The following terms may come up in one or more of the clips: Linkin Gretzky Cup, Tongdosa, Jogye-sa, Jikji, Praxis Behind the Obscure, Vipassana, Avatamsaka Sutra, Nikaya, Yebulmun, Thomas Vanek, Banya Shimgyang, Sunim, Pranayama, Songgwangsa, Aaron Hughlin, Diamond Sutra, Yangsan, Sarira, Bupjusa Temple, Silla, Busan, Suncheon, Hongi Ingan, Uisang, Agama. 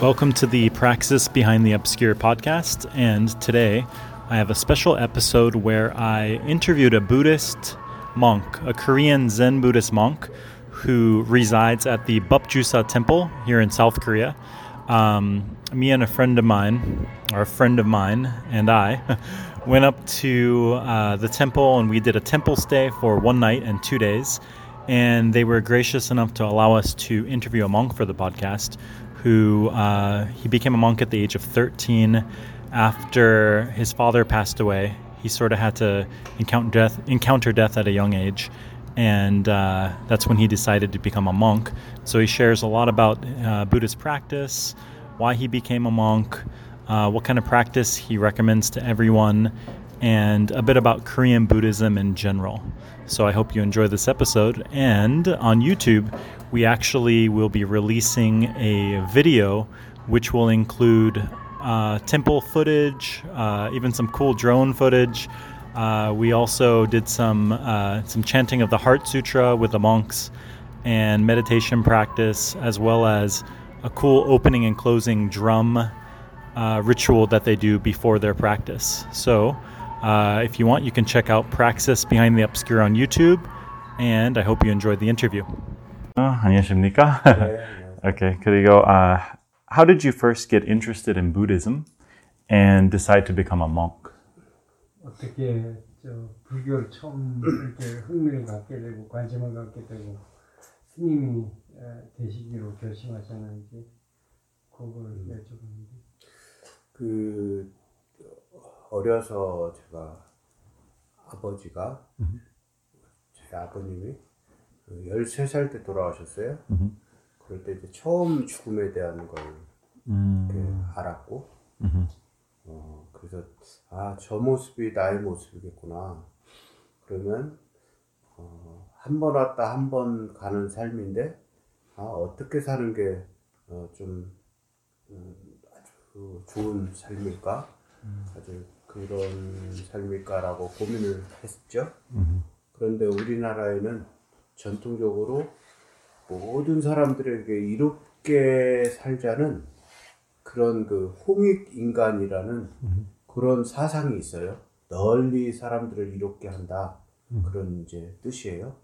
Welcome to the Praxis Behind the Obscure podcast, and today I have a special episode where I interviewed a Buddhist monk, a Korean Zen Buddhist monk who resides at the Bupjusa Temple here in South Korea. Me and a friend of mine and I went up to the temple, and we did a temple stay for one night and 2 days, and they were gracious enough to allow us to interview a monk for the podcast who he became a monk at the age of 13 after his father passed away. He sort of had to encounter death at a young age, and that's when he decided to become a monk. So he shares a lot about Buddhist practice, why he became a monk, what kind of practice he recommends to everyone, and a bit about Korean Buddhism in general. So I hope you enjoy this episode. And on YouTube, we actually will be releasing a video which will include temple footage, even some cool drone footage. We also did some chanting of the Heart Sutra with the monks and meditation practice, as well as a cool opening and closing drum ritual that they do before their practice. So if you want, you can check out Praxis Behind the Obscure on YouTube, and I hope you enjoyed the interview. 안녕하십니까? Okay, 그리고 how did you first get interested in Buddhism and decide to become a monk? 어떻게 불교를 처음 이렇게 흥미를 갖게 되고 관심을 갖게 되고 스님이 되시기로 결심하셨는지 그걸 여쭤봅니다. 그 어려서 제가 아버지가 제 아버님이 13살 때 돌아가셨어요. 그럴 때 이제 처음 죽음에 대한 걸 알았고, 그래서 저 모습이 나의 모습이겠구나. 그러면 한 번 왔다 한 번 가는 삶인데, 어떻게 사는 게 좀 아주 좋은 삶일까, 아주 그런 삶일까라고 고민을 했죠. 그런데 우리나라에는 전통적으로 모든 사람들에게 이롭게 살자는 그런 그 홍익 인간이라는 그런 사상이 있어요. 널리 사람들을 이롭게 한다, 그런 이제 뜻이에요.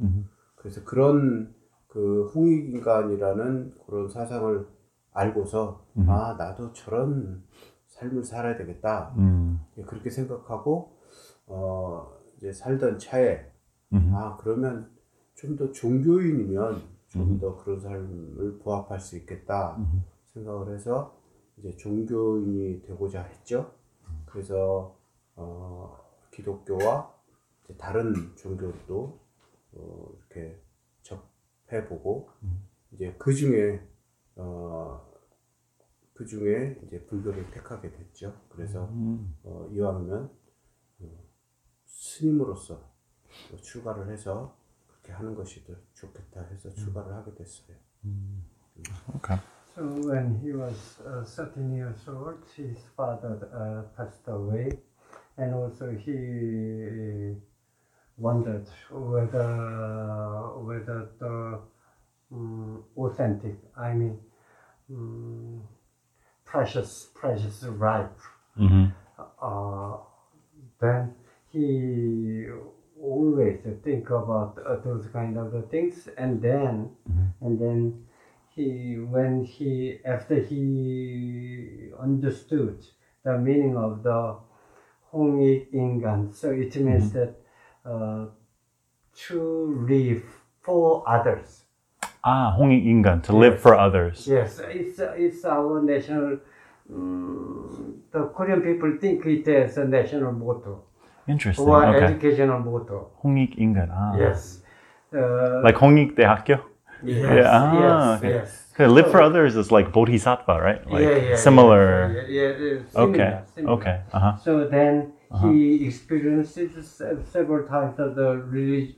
그래서 그런 그 홍익 인간이라는 그런 사상을 알고서 나도 저런 삶을 살아야 되겠다, 그렇게 생각하고 이제 살던 차에 그러면 좀 더 종교인이면 좀 더 그런 삶을 보합할 수 있겠다 생각을 해서 이제 종교인이 되고자 했죠. 그래서 기독교와 이제 다른 종교도 이렇게 접해보고 이제 그 중에 이제 불교를 택하게 됐죠. 그래서 이왕이면 스님으로서 출가를 해서 그렇게 하는 것이 더 좋겠다 해서 출가를 하게 됐어요. Okay. So when he was 13 years old, his father passed away, and also he wondered whether the authentic, I mean, precious ripe. Then he always think about those kind of the things, and then after he understood the meaning of the Hongi Ingan, so it means that to live for others. Hongi Ingan, to live for others. Yes, it's our national. The Korean people think it as a national motto. Interesting. Or educational motto. Hongik Ingan. Yes. Like Hongik대학교? Yes. Okay. Live for others is like Bodhisattva, right? Like similar. Similar. Okay. So then he experienced several types of the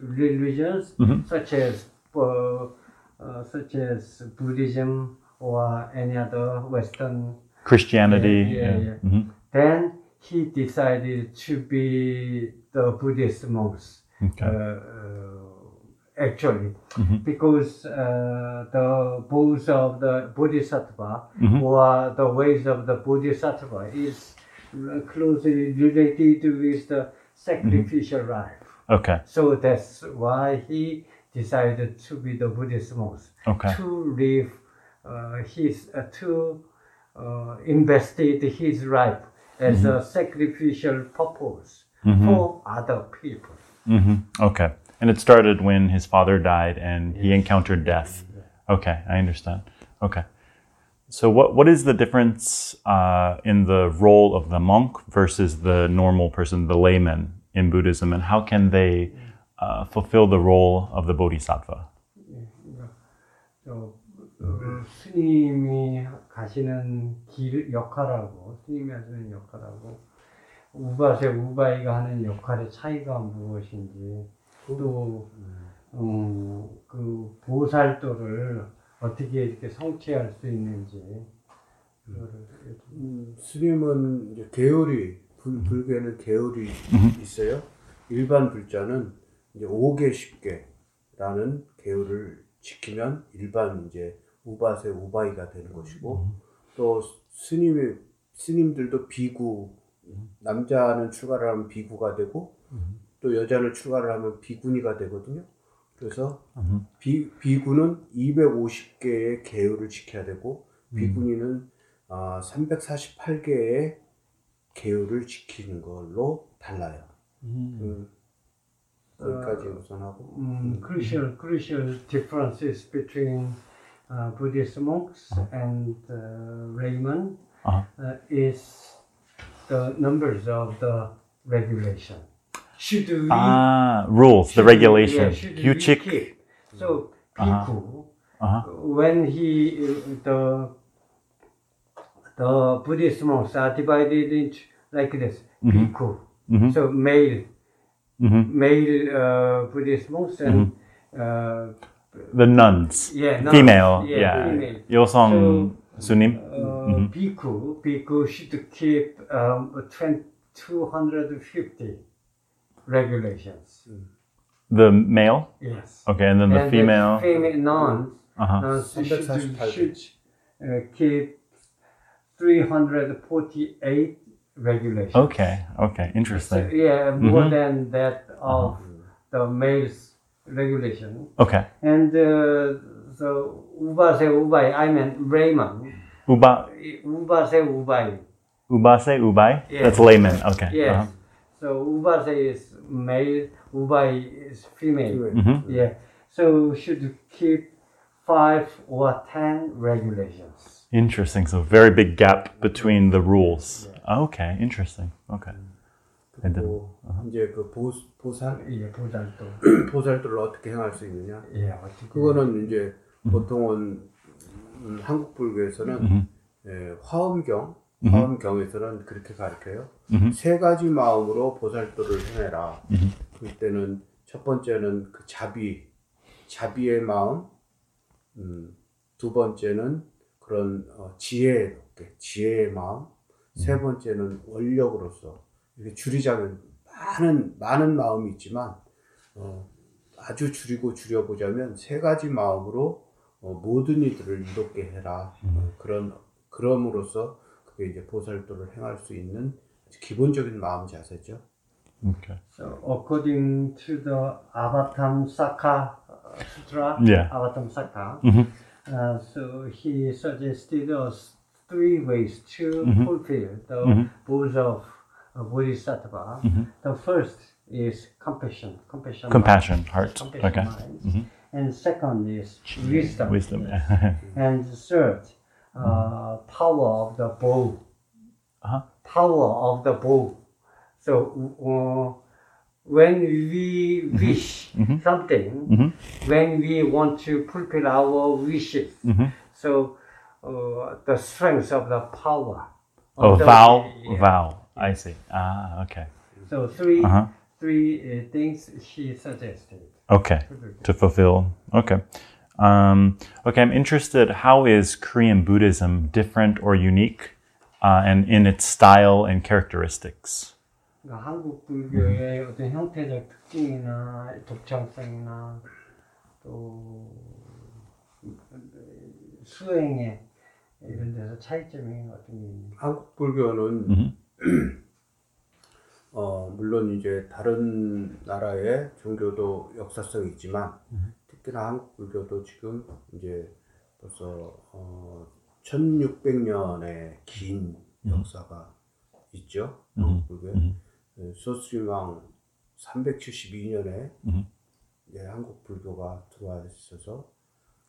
religions, such as Buddhism or any other Western Christianity. Then he decided to be the Buddhist monks. Okay. actually, because the pose of the Bodhisattva or the ways of the Bodhisattva is closely related with the sacrificial life. Okay. So that's why he decided to be the Buddhist monk, to live to investigate his life as a sacrificial purpose for other people. Okay. And it started when his father died and he encountered death. Okay, I understand. Okay. So what is the difference in the role of the monk versus the normal person, the layman in Buddhism, and how can they fulfill the role of the Bodhisattva? So, 스님이 가시는 길 역할하고 스님이 하시는 역할하고 우바세 우바이가 하는 역할의 차이가 무엇인지 또 그 보살도를 어떻게 이렇게 성취할 수 있는지 스님은 이제 계율이 불교에는 계율이 있어요. 일반 불자는 이제 5개 10개라는 계율을 지키면 일반 이제 우바세 우바이가 되는 것이고 또 스님들도 비구 남자는 출가를 하면 비구가 되고 또 여자는 출가를 하면 비구니가 되거든요. 그래서 비구는 250개의 계율을 지켜야 되고 비구니는 348개의 계율을 지키는 걸로 달라요. 거기까지 우선하고. Crucial differences between Buddhist monks and laymen is the numbers of the regulation. Should we, rules, the regulation. Should we keep? So, Bhikkhu, when he, the Buddhist monks are divided into like this, Bhikkhu, so male Buddhist monks and the nuns, female, female. Yosong, so, Sunim. Bhikkhu should keep 250 regulations. The male? Yes. Okay, and then the female? The female nuns should keep 348 regulations. Okay, interesting. So, more than that of the male's regulation. Okay. And so, Ubase Ubai, I meant layman. Ubase Ubai. Ubase Ubai? Yes. That's layman, okay. Yes. So Ubase is male, Ubai is female. Yeah. So should keep 5 or 10 regulations. Interesting. So very big gap between the rules. Yeah. Okay. Interesting. Okay. 이제 그 보살도를 어떻게 행할 수 있느냐? 예. 그거는 이제 보통은 한국 불교에서는 화엄경에서는 그렇게 가르쳐요. 3가지 마음으로 보살도를 행해라. 그때는 첫 번째는 그 자비의 마음. 2번째는 그런 지혜의 마음. 3번째는 원력으로서 이렇게 줄이자면 많은 마음이 있지만 아주 줄여보자면 3가지 마음으로 모든 이들을 이롭게 해라. 그럼으로써 이제 보살도를 행할 수 있는 기본적인 마음 자세죠. Okay. So according to the Avatamsaka Sutra, Avatamsaka, so he suggested us 3 ways to fulfill the vows of Bodhisattva. The first is compassion, heart. And second is wisdom. And third. Power of the bow. So when we wish something, when we want to fulfill our wishes, so the strength of the power. Vow. I see. Okay. So three things she suggested. Okay. To fulfill. Okay. Okay, I'm interested, how is Korean Buddhism different or unique and in its style and characteristics? 한국 불교의 어떤 형태적 특징이나 독창성이나 또 수행의 이런 데서 차이점이 어떤 게 있나요? 한국 불교는 물론 이제 다른 나라의 종교도 역사성이 있지만 특히나 한국 불교도 지금 이제 벌써 1600년의 긴 역사가 있죠. 한국 불교에 소수림왕 372년에 한국 불교가 들어와 있어서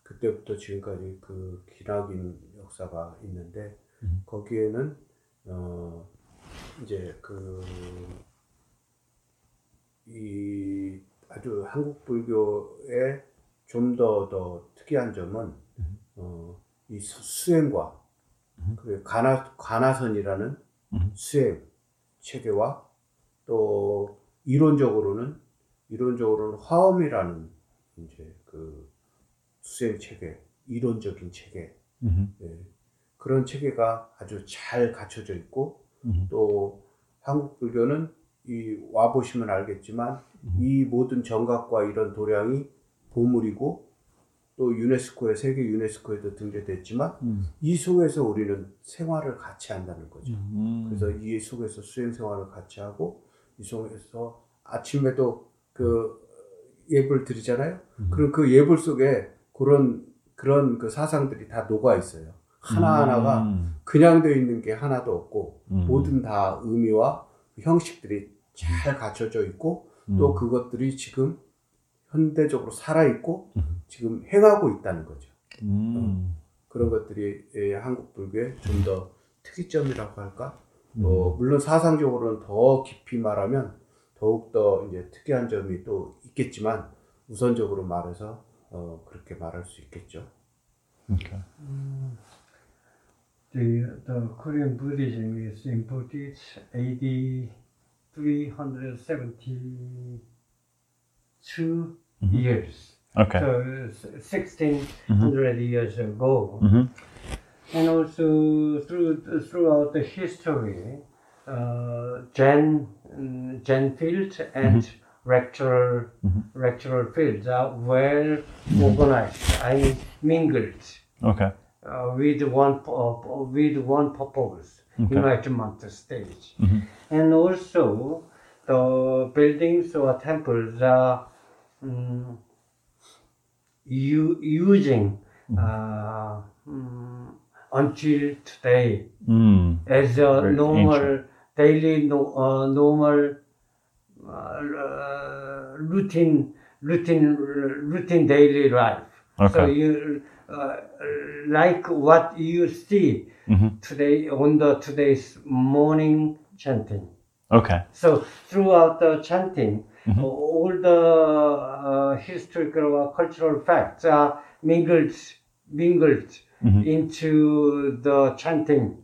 그때부터 지금까지 그 기나긴 역사가 있는데 거기에는 이제 그 이 아주 한국 불교의 좀 더 특이한 점은 이 수행과 그리고 가나선이라는 수행 체계와 또 이론적으로는 화엄이라는 이제 그 수행 체계, 이론적인 체계, 네. 그런 체계가 아주 잘 갖춰져 있고 또 한국 불교는 이 와 보시면 알겠지만 이 모든 정각과 이런 도량이 보물이고 또 세계 유네스코에도 등재됐지만 이 속에서 우리는 생활을 같이 한다는 거죠. 그래서 이 속에서 수행 생활을 같이 하고 이 속에서 아침에도 그 예불 드리잖아요. 그럼 그 예불 속에 그런 그 사상들이 다 녹아 있어요. 하나하나가 그냥 되어 있는 게 하나도 없고 모든 다 의미와 형식들이 잘 갖춰져 있고 또 그것들이 지금 현대적으로 살아있고 지금 행하고 있다는 거죠. 그런 것들이 한국 불교의 좀 더 특이점이라고 할까? 물론 사상적으로는 더 깊이 말하면 더욱더 이제 특이한 점이 또 있겠지만 우선적으로 말해서 그렇게 말할 수 있겠죠. Okay. The Korean Buddhism is imported AD 372 years. Okay. So 1600 years ago. And also throughout the history, Zen fields and rectoral fields are well organized. I mean, mingled. Okay. With one purpose, okay. Enlightenment stage, and also the buildings or temples are using until today as a very normal ancient. Daily routine daily life. Okay. So you. Like what you see today on today's morning chanting. Okay. So throughout the chanting, all the historical or cultural facts are mingled into the chanting.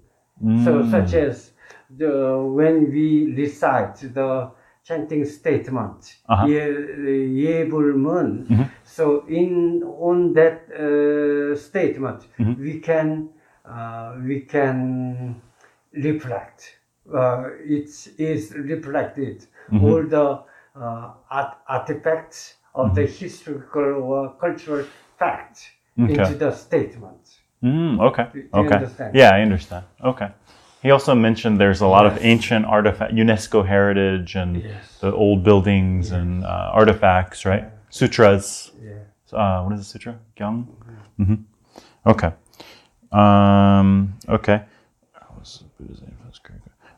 So such as when we recite the chanting statement, Yebulmun. So on that statement, we can reflect. It is reflected all the artifacts of the historical or cultural fact into the statement. Okay. Do you understand? Yeah, I understand. Okay. He also mentioned there's a lot of ancient artifacts, UNESCO heritage, and the old buildings and artifacts, right? Sutras. Yeah. What is a sutra? Gyeong? Okay. Okay.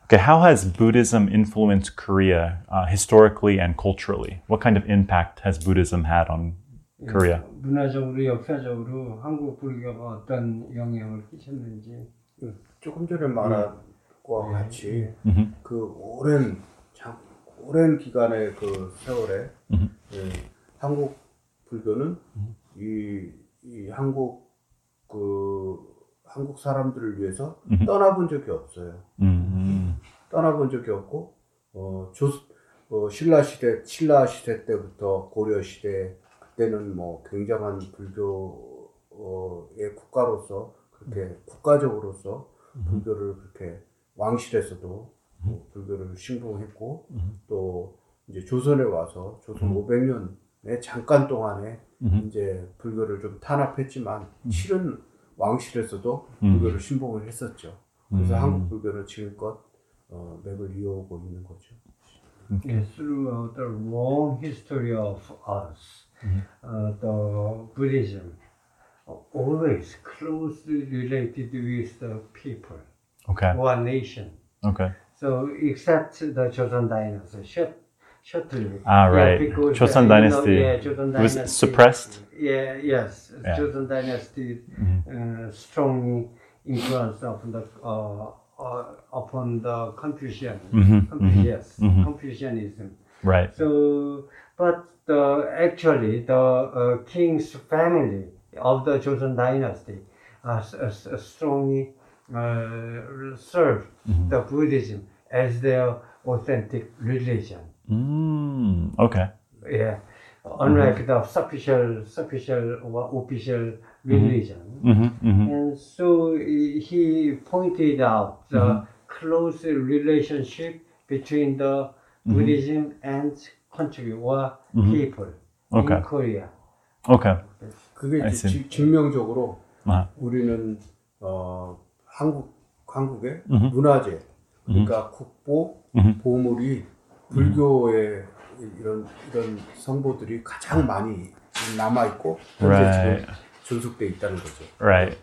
Okay, how has Buddhism influenced Korea historically and culturally? What kind of impact has Buddhism had on Korea? 문화적으로, 역사적으로 한국 불교가 어떤 영향을 끼쳤는지. 조금 전에 말한 것과 같이 그 오랜 기간의 그 세월에 한국 불교는 이 한국 한국 사람들을 위해서 떠나본 적이 없어요. 떠나본 적이 없고 신라 시대 때부터 고려 시대 그때는 뭐 굉장한 불교의 국가로서 그렇게 국가적으로서 불교를 그렇게 왕실에서도 불교를 신봉했고 또 이제 조선에 와서 조선 500년 잠깐 동안에 이제 불교를 좀 탄압했지만 실은 왕실에서도 불교를 신봉을 했었죠. 그래서 한국 불교를 지금껏 맥을 이어오고 있는 거죠. Okay. Throughout the long history of us, the Buddhism always closely related with the people, okay. one nation. Okay. So except the Joseon dynasty, shortly. Ah, right. Yeah, Joseon dynasty was suppressed. Yeah, yes. Yeah. Joseon dynasty strongly influenced upon the Confucianism. Confucianism. Right. So, but actually, the king's family of the Joseon dynasty strongly served the Buddhism as their authentic religion. Mm, okay. Yeah, unlike the superficial or official religion. And so he pointed out the close relationship between the Buddhism and country or people in Korea. Okay. 그게 증명적으로 우리는 한국의 문화재, 그러니까 국보, 보물이 불교의 이런 성보들이 가장 많이 남아 있고 현재 right. 지금 존속돼 있다는 거죠. Right.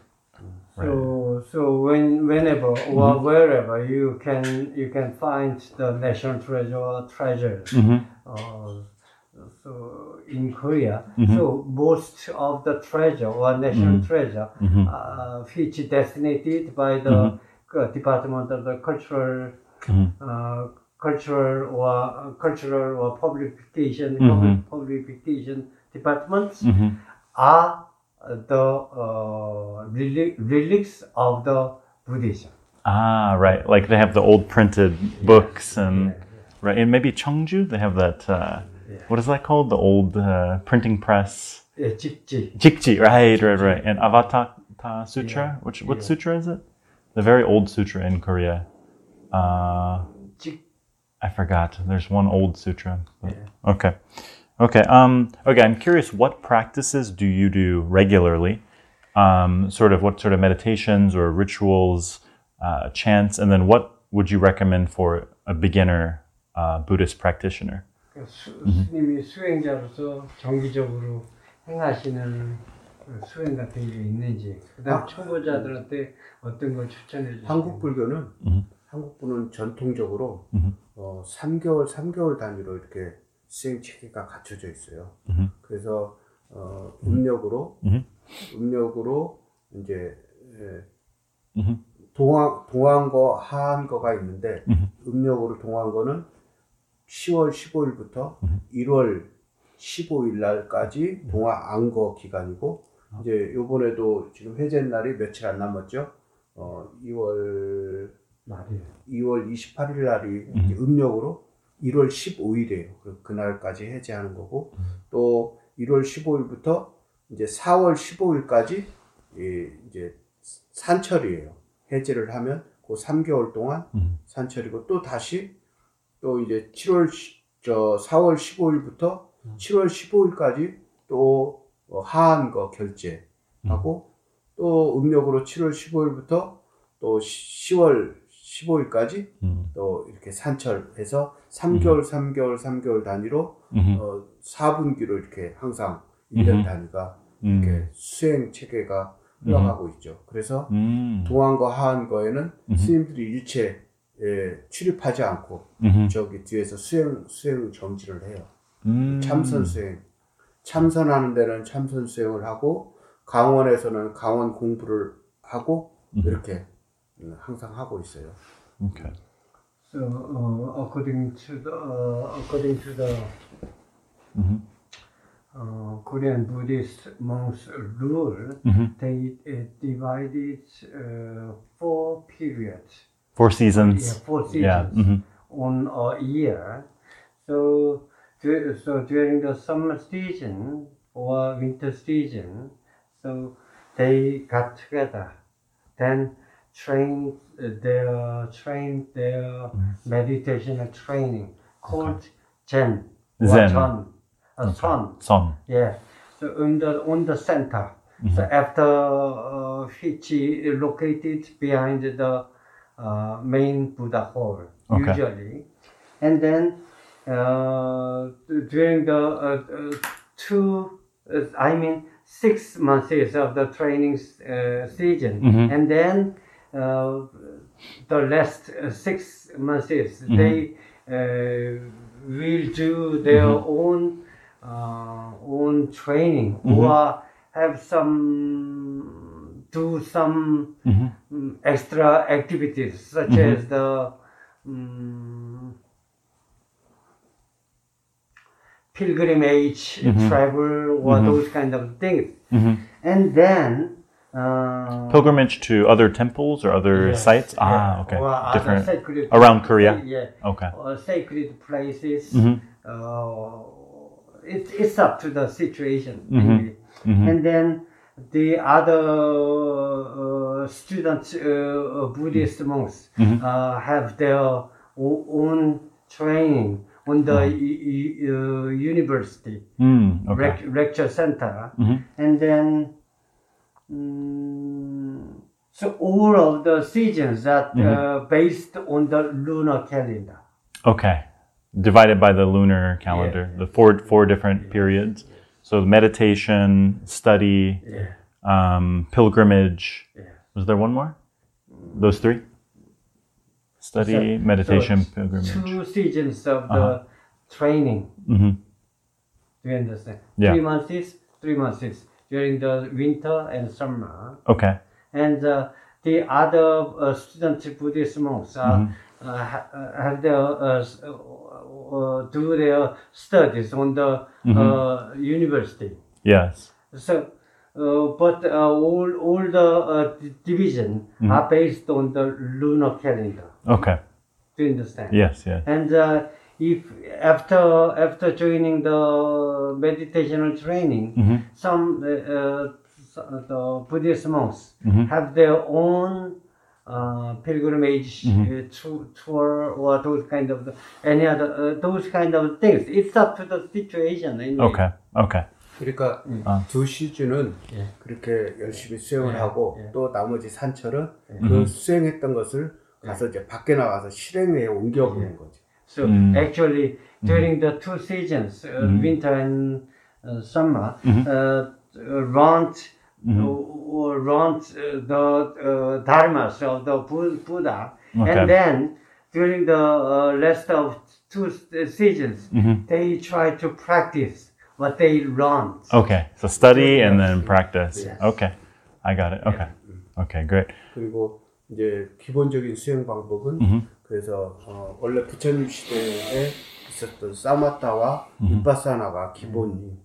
So whenever or wherever you can find the national treasure. So in Korea, so most of the treasure or national treasure, which is designated by the Department of the Cultural. Cultural or publication departments are the relics of the Buddhism. Ah, right. Like they have the old printed books and right, and maybe Cheongju they have that. What is that called? The old printing press. Yeah, Jikji. Jikji, right. And Avatamsaka Sutra. Yeah. What sutra is it? The very old sutra in Korea. I forgot. There's one old sutra. Yeah. Okay. Okay. I'm curious. What practices do you do regularly? What sort of meditations or rituals, chants, and then what would you recommend for a beginner Buddhist practitioner? 스님이 수행자로서 정기적으로 행하시는 수행 같은 게 있는지. 그다음 초보자들한테 어떤 걸 추천해 주세요? 한국 불교는 한국 분은 전통적으로 3개월 단위로 이렇게 수행 체계가 갖춰져 있어요. 그래서 음력으로 이제 동안거 하한거가 있는데 음력으로 동안거는 10월 15일부터 1월 15일 날까지 동안거 기간이고 이제 요번에도 지금 회제 날이 며칠 안 남았죠. 2월 28일 날이 음력으로 1월 15일이에요. 그날까지 해제하는 거고 또 1월 15일부터 이제 4월 15일까지 이제 산철이에요. 해제를 하면 그 3개월 동안 산철이고 또 다시 또 이제 4월 15일부터 7월 15일까지 또 하한거 결제하고 또 음력으로 7월 15일부터 또 10월 15일까지 또 이렇게 산철해서 3개월 단위로 4분기로 이렇게 항상 1년 단위가 이렇게 수행 체계가 흘러가고 있죠. 그래서 동안거 하한거에는 스님들이 일체에 출입하지 않고 저기 뒤에서 수행 정지를 해요. 참선 수행. 참선하는 데는 참선 수행을 하고 강원에서는 강원 공부를 하고 이렇게 항상 하고 있어요. Okay. So according to the Korean Buddhist monks' rule, they divided four periods. Four seasons. Yeah. On a year. So during the summer season or winter season, so they got together, then. Trained their meditational training called Zen. sun. Yeah. So on the center. Mm-hmm. So after Hichi located behind the main Buddha hall, okay, usually, and then during the 6 months of the training season, mm-hmm, and then the last 6 months, mm-hmm, they will do their mm-hmm own training, mm-hmm, or have do some mm-hmm extra activities such mm-hmm as the pilgrimage, mm-hmm, travel, or mm-hmm those kind of things. Mm-hmm. And then pilgrimage to other temples or other sites? Yeah. Ah, okay. Or different sacred, around Korea? Yeah. Okay. Or sacred places. Mm-hmm. It's up to the situation. Mm-hmm. Mm-hmm. And then the other students, Buddhist monks, mm-hmm, have their own training on the university okay lecture center. Mm-hmm. And then so all of the seasons that mm-hmm based on the lunar calendar. Okay. Divided by the lunar calendar, the four different periods. Yeah. So meditation, study, pilgrimage. Yeah. Was there one more? Those three? Study, meditation, pilgrimage. 2 seasons of the training. Mm-hmm. Do you understand? Yeah. 3 months during the winter and summer. Okay. And the other student Buddhist monks mm-hmm have their do their studies on the mm-hmm university. Yes. So, but all the division mm-hmm are based on the lunar calendar. Okay. Do you understand? Yes. Yes. And if after joining the meditational training, mm-hmm, some the Buddhist monks mm-hmm have their own pilgrimage mm-hmm tour or those kind of any other those kind of things. It's up to the situation. Anyway. Okay. Okay. 그러니까 2 시즌은 그렇게 열심히 수행을 하고 또 나머지 산철은 그 수행했던 것을 가서 이제 밖에 나가서 실행에 옮겨보는 거죠. So actually during the 2 seasons, winter and summer, launch the dharmas of the Buddha, okay, and then during the rest of 2 seasons, mm-hmm, they try to practice what they learned. Okay, so study and then practice. Yes. Okay, I got it. Okay, okay, great. 그리고 이제 기본적인 수행 방법은 mm-hmm 그래서 원래 부처님 시대에 있었던 사마타와 비파사나가 기본인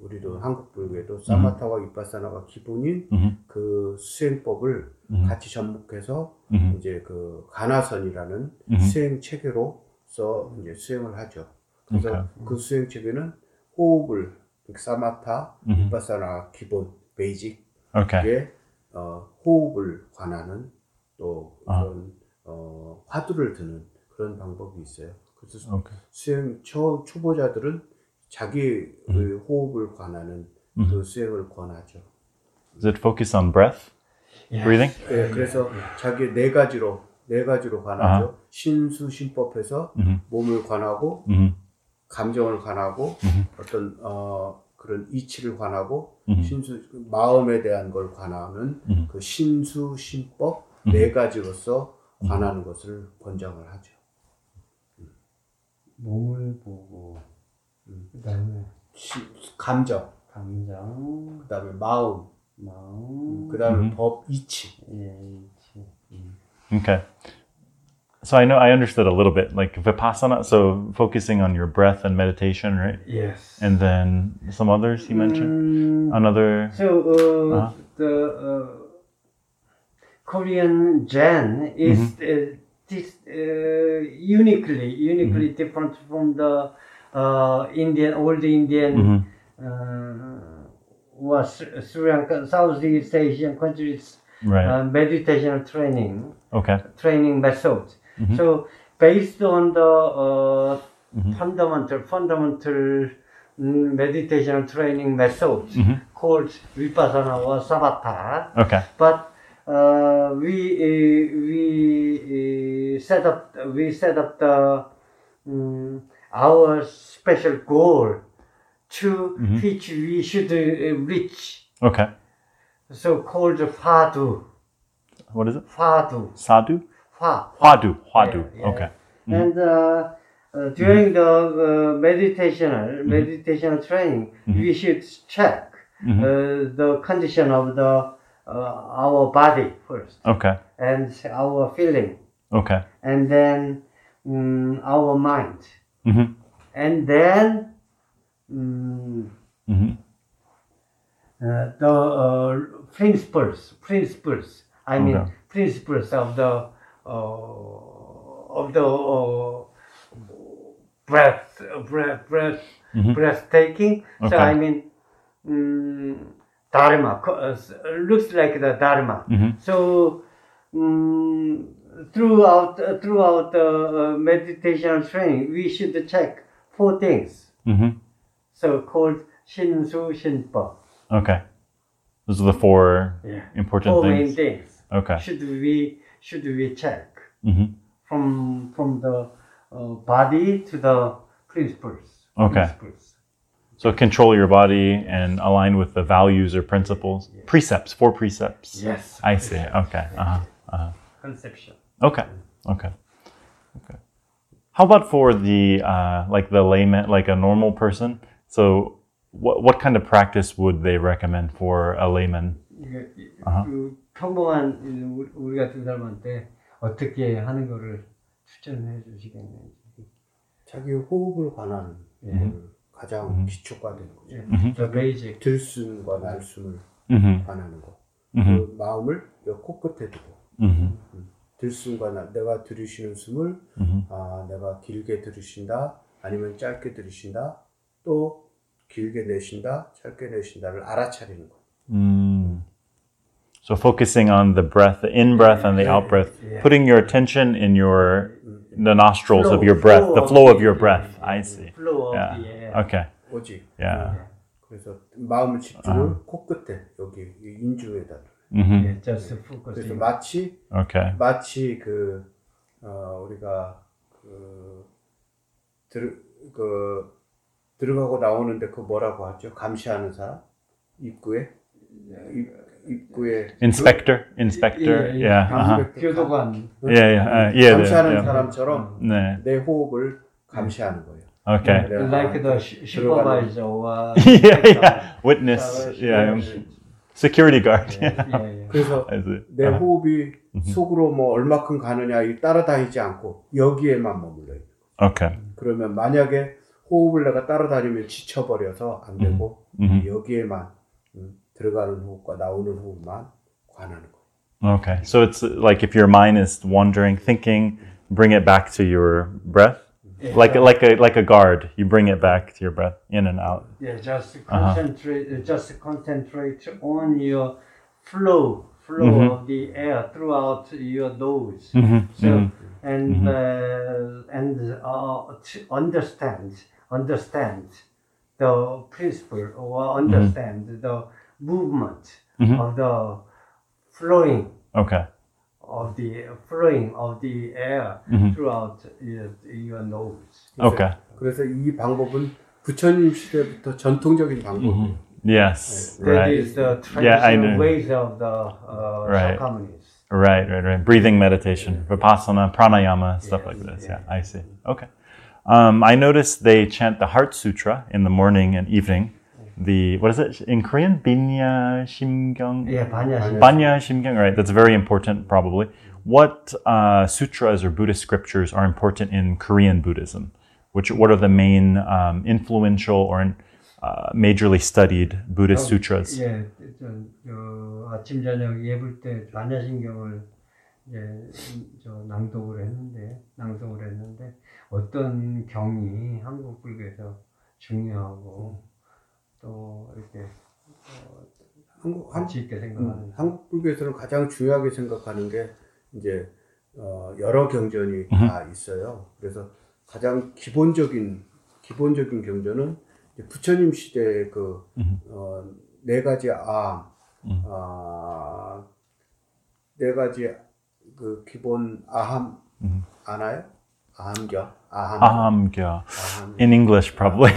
우리도 한국 불교에도 사마타와 비파사나가 기본인 그 수행법을 같이 접목해서 이제 그 가나선이라는 수행 체계로서 이제 수행을 하죠. 그래서 그 수행 체계는 호흡을 사마타, 비파사나 기본 베이직에 호흡을 관하는 또 그런 화두를 드는 그런 방법이 있어요. 그래서 수행 초보자들은 자기의 호흡을 관하는 그 수행을 권하죠. Does it focus on breath? Yes. Breathing? 예, 그래서 자기 네 가지로 관하죠. 신수신법에서 몸을 관하고 감정을 관하고 어떤 그런 이치를 관하고 신수 마음에 대한 걸 관하는 그 신수신법 네 가지로서 관하는 것을 권장을 하죠. 몸을 보고, 그다음에 감정, 그다음에 마음, 그다음에 법, 이치. 이치. Okay. So I understood a little bit, like vipassana, so focusing on your breath and meditation, right? Yes. And then some others you mentioned? Another? So the Korean Zen is this, uniquely different from the Indian or Sri Lanka, Southeast Asian countries, right, meditational training, training methods. Mm-hmm. So based on the fundamental meditation training methods called Vipassana or Samatha. Okay. But we set up the our special goal to which we should reach. Okay. So called Fadu. What is it? Fadu. Sadhu. Fadu. Yeah, yeah. Okay. Mm-hmm. And during the meditational training, we should check the condition of the our body first. Okay. And our feeling. Okay. And then our mind. Mm-hmm. And then the principles. I mean principles of the breath, breathtaking. Okay. So I mean, dharma looks like the dharma. So throughout the meditation training, we should check four things. So called shinsu shinpa. Okay, those are the four important four things. Four main things. Okay. Should we check from the body to the principles. Okay. Principles. So control your body and align with the values or principles. Yes. Precepts, four precepts. Yes. I see. Okay. Conception. Okay. Okay. How about for the like the layman, like a normal person? So what kind of practice would they recommend for a layman? 평범한 우리 같은 사람한테 어떻게 하는 거를 추천해 주시겠는지. 자기 호흡을 관한 가장 기초가 되는 거죠. 그러니까 베이직 들숨과 날숨을 관하는 거. 그 마음을 코끝에 두고 들숨과 날, 내가 들이쉬는 숨을 아, 내가 길게 들이쉰다, 아니면 짧게 들이쉰다, 또 길게 내쉰다, 짧게 내쉰다를 알아차리는 거. So focusing on the breath, the in-breath and the out-breath, putting your attention in the nostrils flow, of your breath, the flow of your breath. I see. Flow of the air. Okay. 오직. Yeah. 그래서 마음을 집중을 코끝에 여기 인중에다. Yeah, just focus. 그래서 마치 그 우리가 들어가고 나오는데 그 뭐라고 하죠? 감시하는 사람 입구에. Inspector. 교도관. 감시하는 사람처럼 내 호흡을 감시하는 거예요. Okay. Like the supervisor or witness. Security guard. 그래서 내 호흡이 속으로 뭐 얼마큼 가느냐 이 따라다니지 않고 여기에만 머물러 있는 거. Okay. 그러면 만약에 호흡을 내가 따라다니면 지쳐버려서 안 되고 여기에만 들어가는 호흡과 나오는 호흡만 관하는 거예요. Okay, so it's like if your mind is wandering, thinking, bring it back to your breath, like a guard. You bring it back to your breath, in and out. Yeah, just concentrate. Just concentrate on your flow of the air throughout your nose. Understand the principle or understand the movement of the flowing of the air throughout your nose. Okay. 그래서 이 방법은 부처님 시대부터 전통적인 방법이에요. Yes. That is the traditional ways of the Shakamunis. Right. Breathing meditation, Vipassana, pranayama, stuff like this. Yeah, I see. Okay. I noticed they chant the Heart Sutra in the morning and evening. The, what is it in Korean? Banya Shimgyang? Yeah, Banya Shimgyang, right. That's very important, probably. What sutras or Buddhist scriptures are important in Korean Buddhism? What are the main influential or majorly studied Buddhist sutras? Yeah, 아침 저녁 예불 때 반야 신경을 낭독을 했는데 어떤 경이 한국 불교에서 중요하고 또 이렇게 한치 있게 생각하는 한국 불교에서는 가장 중요하게 생각하는 게 이제 여러 경전이 다 있어요. 그래서 가장 기본적인 경전은 부처님 시대의 그, 네 가지 암, 네 가지 그 기본 아함, 아나요? 아함겨. Ahamgya. In English, probably.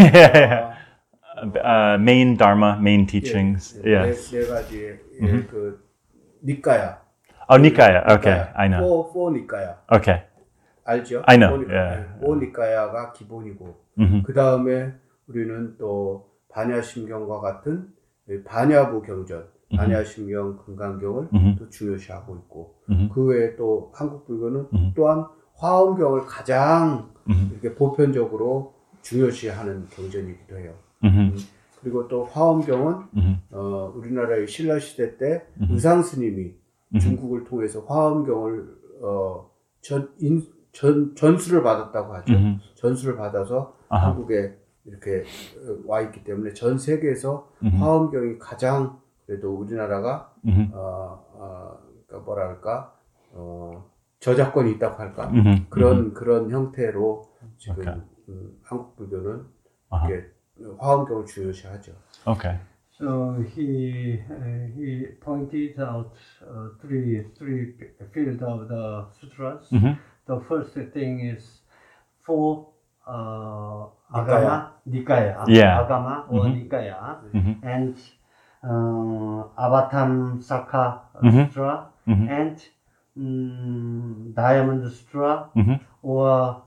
Main dharma, main teachings. Yes. 네 가지 그 니까야. Oh, Nikaya. Okay, I know. Four Nikaya. Okay. 알죠? I know. Four Nikaya가 기본이고 그 다음에 우리는 또 반야심경과 같은 반야부 경전, 반야심경 금강경을 또 중요시하고 있고 그 외에 또 한국 불교는 또한 화엄경을 가장 이렇게 보편적으로 중요시하는 경전이기도 해요. 그리고 또 화엄경은 우리나라의 신라 시대 때 의상 스님이 중국을 통해서 화엄경을 전수를 받았다고 하죠. 전수를 받아서 아하. 한국에 이렇게 와 있기 때문에 전 세계에서 화엄경이 가장 그래도 우리나라가 그러니까 뭐랄까 저작권이 있다고 할까 그런 그런 형태로 지금 한국 불교는 이렇게 화엄경을 중요시하죠. Okay. So he pointed out three fields of the sutras. The first thing is four Agama, Nikaya, Agama or Nikaya, and Avatamsaka Sutra and Diamond Sutra or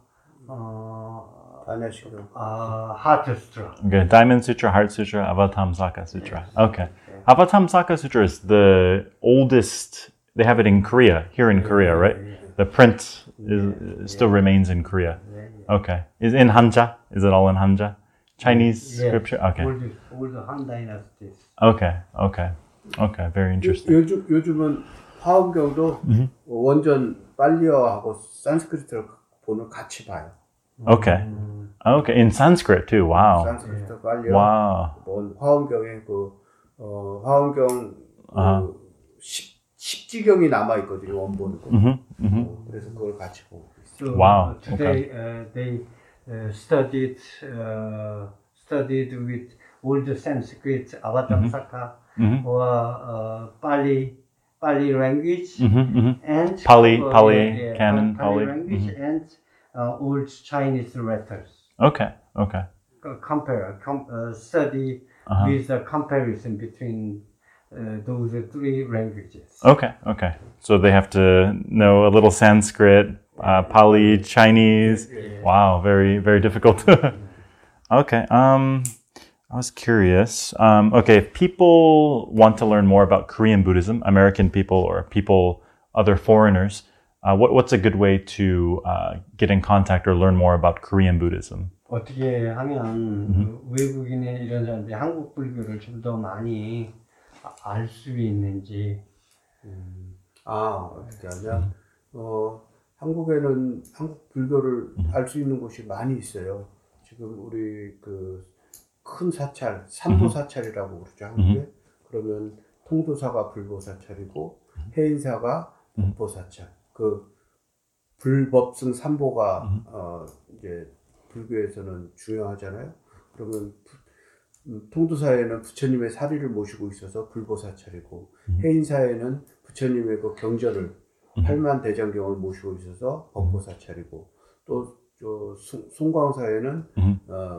Heart Sutra. Okay, Diamond Sutra, Heart Sutra, Avatamsaka Sutra. Yes. Okay. Avatamsaka Sutra is the oldest, they have it in Korea, here in Korea, right? Yeah. The print is still remains in Korea. Okay. Is in Hanja? Is it all in Hanja? Chinese scripture? Okay. All the Han dynasties. Okay. Very interesting. 요즘은 화엄경도 원전 빨리어하고 산스크리트를 보는 같이 봐요. Okay. Okay. In Sanskrit too. Wow. 산스크리트 빨리어. Wow. 화엄경에 그 화엄경 십지경이 남아 있거든요. 원본으로. 그래서 그걸 같이 보고. So wow. Today they studied with all the Sanskrit, Avatamsaka, or Pali language, and Pali canon language, and old Chinese letters. Okay. Study with the comparison between those three languages. Okay. So they have to know a little Sanskrit. Pali, Chinese. Wow, very, very difficult. Okay. I was curious. Okay, if people want to learn more about Korean Buddhism, American people or other foreigners, what's a good way to get in contact or learn more about Korean Buddhism? 어떻게 하면 외국인의 이런 사람들이 한국 불교를 좀 더 많이 알 수 있는지. 어떻게 하면 한국에는 한국 불교를 알 수 있는 곳이 많이 있어요. 지금 우리 그 큰 사찰, 삼보사찰이라고 그러죠, 한국에. 그러면 통도사가 불보사찰이고 해인사가 법보사찰. 그 불법승 삼보가 이제 불교에서는 중요하잖아요. 그러면 통도사에는 부처님의 사리를 모시고 있어서 불보사찰이고 해인사에는 부처님의 그 경전을 8만 대장경을 모시고 있어서 법보사찰이고 또 저 송광사에는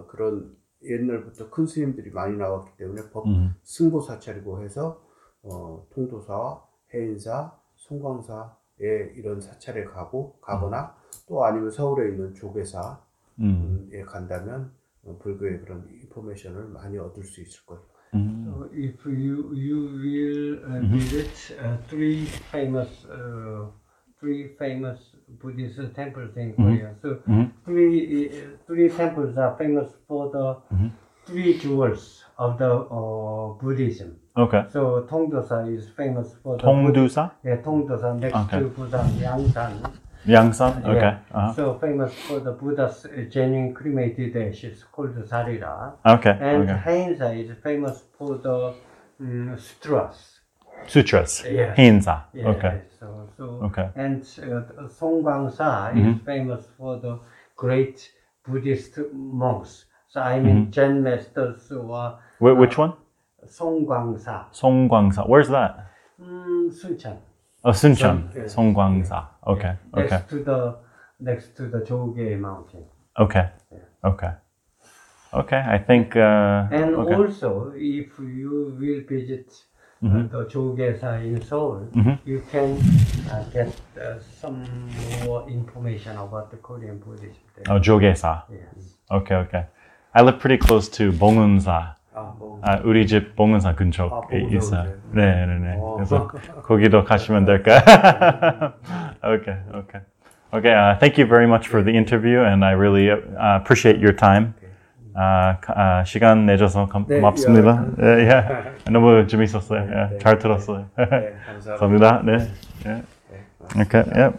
그런 옛날부터 큰 스님들이 많이 나왔기 때문에 승보사찰이고 해서 통도사와 해인사, 송광사에 이런 사찰에 가거나 또 아니면 서울에 있는 조계사에 간다면 불교의 그런 인포메이션을 많이 얻을 수 있을 거예요. So if you will visit three famous Buddhist temples in Korea, so three temples are famous for the three jewels of the Buddhism. Okay. So Tongdosa is famous for Tongdosa. Yeah, Tongdosa next to Busan, Yangsan. Yangsan, okay. Yeah. So famous for the Buddha's genuine cremated ashes called Sarira. Okay. And Haeinsa is famous for the sutras. Sutras. Yeah. Haeinsa. Yeah. Okay. So. And Songgwangsa is famous for the great Buddhist monks. I mean Zen masters who are... Which one? Songgwangsa. Songgwangsa. Where's that? Suncheon. Oh, Suncheon. Yes. Songgwangsa. Okay. Yeah. Okay. Next to the Jogye mountain. Okay. Yeah. Okay. Okay. I think. And okay. Also, if you will visit the Jogye-sa in Seoul, you can get some more information about the Korean Buddhism. There. Oh, Jogye-sa. Yes. Okay. Okay. I live pretty close to Bongeunsa. 우리 집 봉은사 근처에 있어요. 네, 네, 네. 그래서 거기도 가시면 될까요? Okay, okay. Okay, thank you very much for the interview and I really appreciate your time. 시간 내줘서 고맙습니다. 예. 너무 재밌었어요. 잘 들었어요. 감사합니다. 네. Okay, yeah.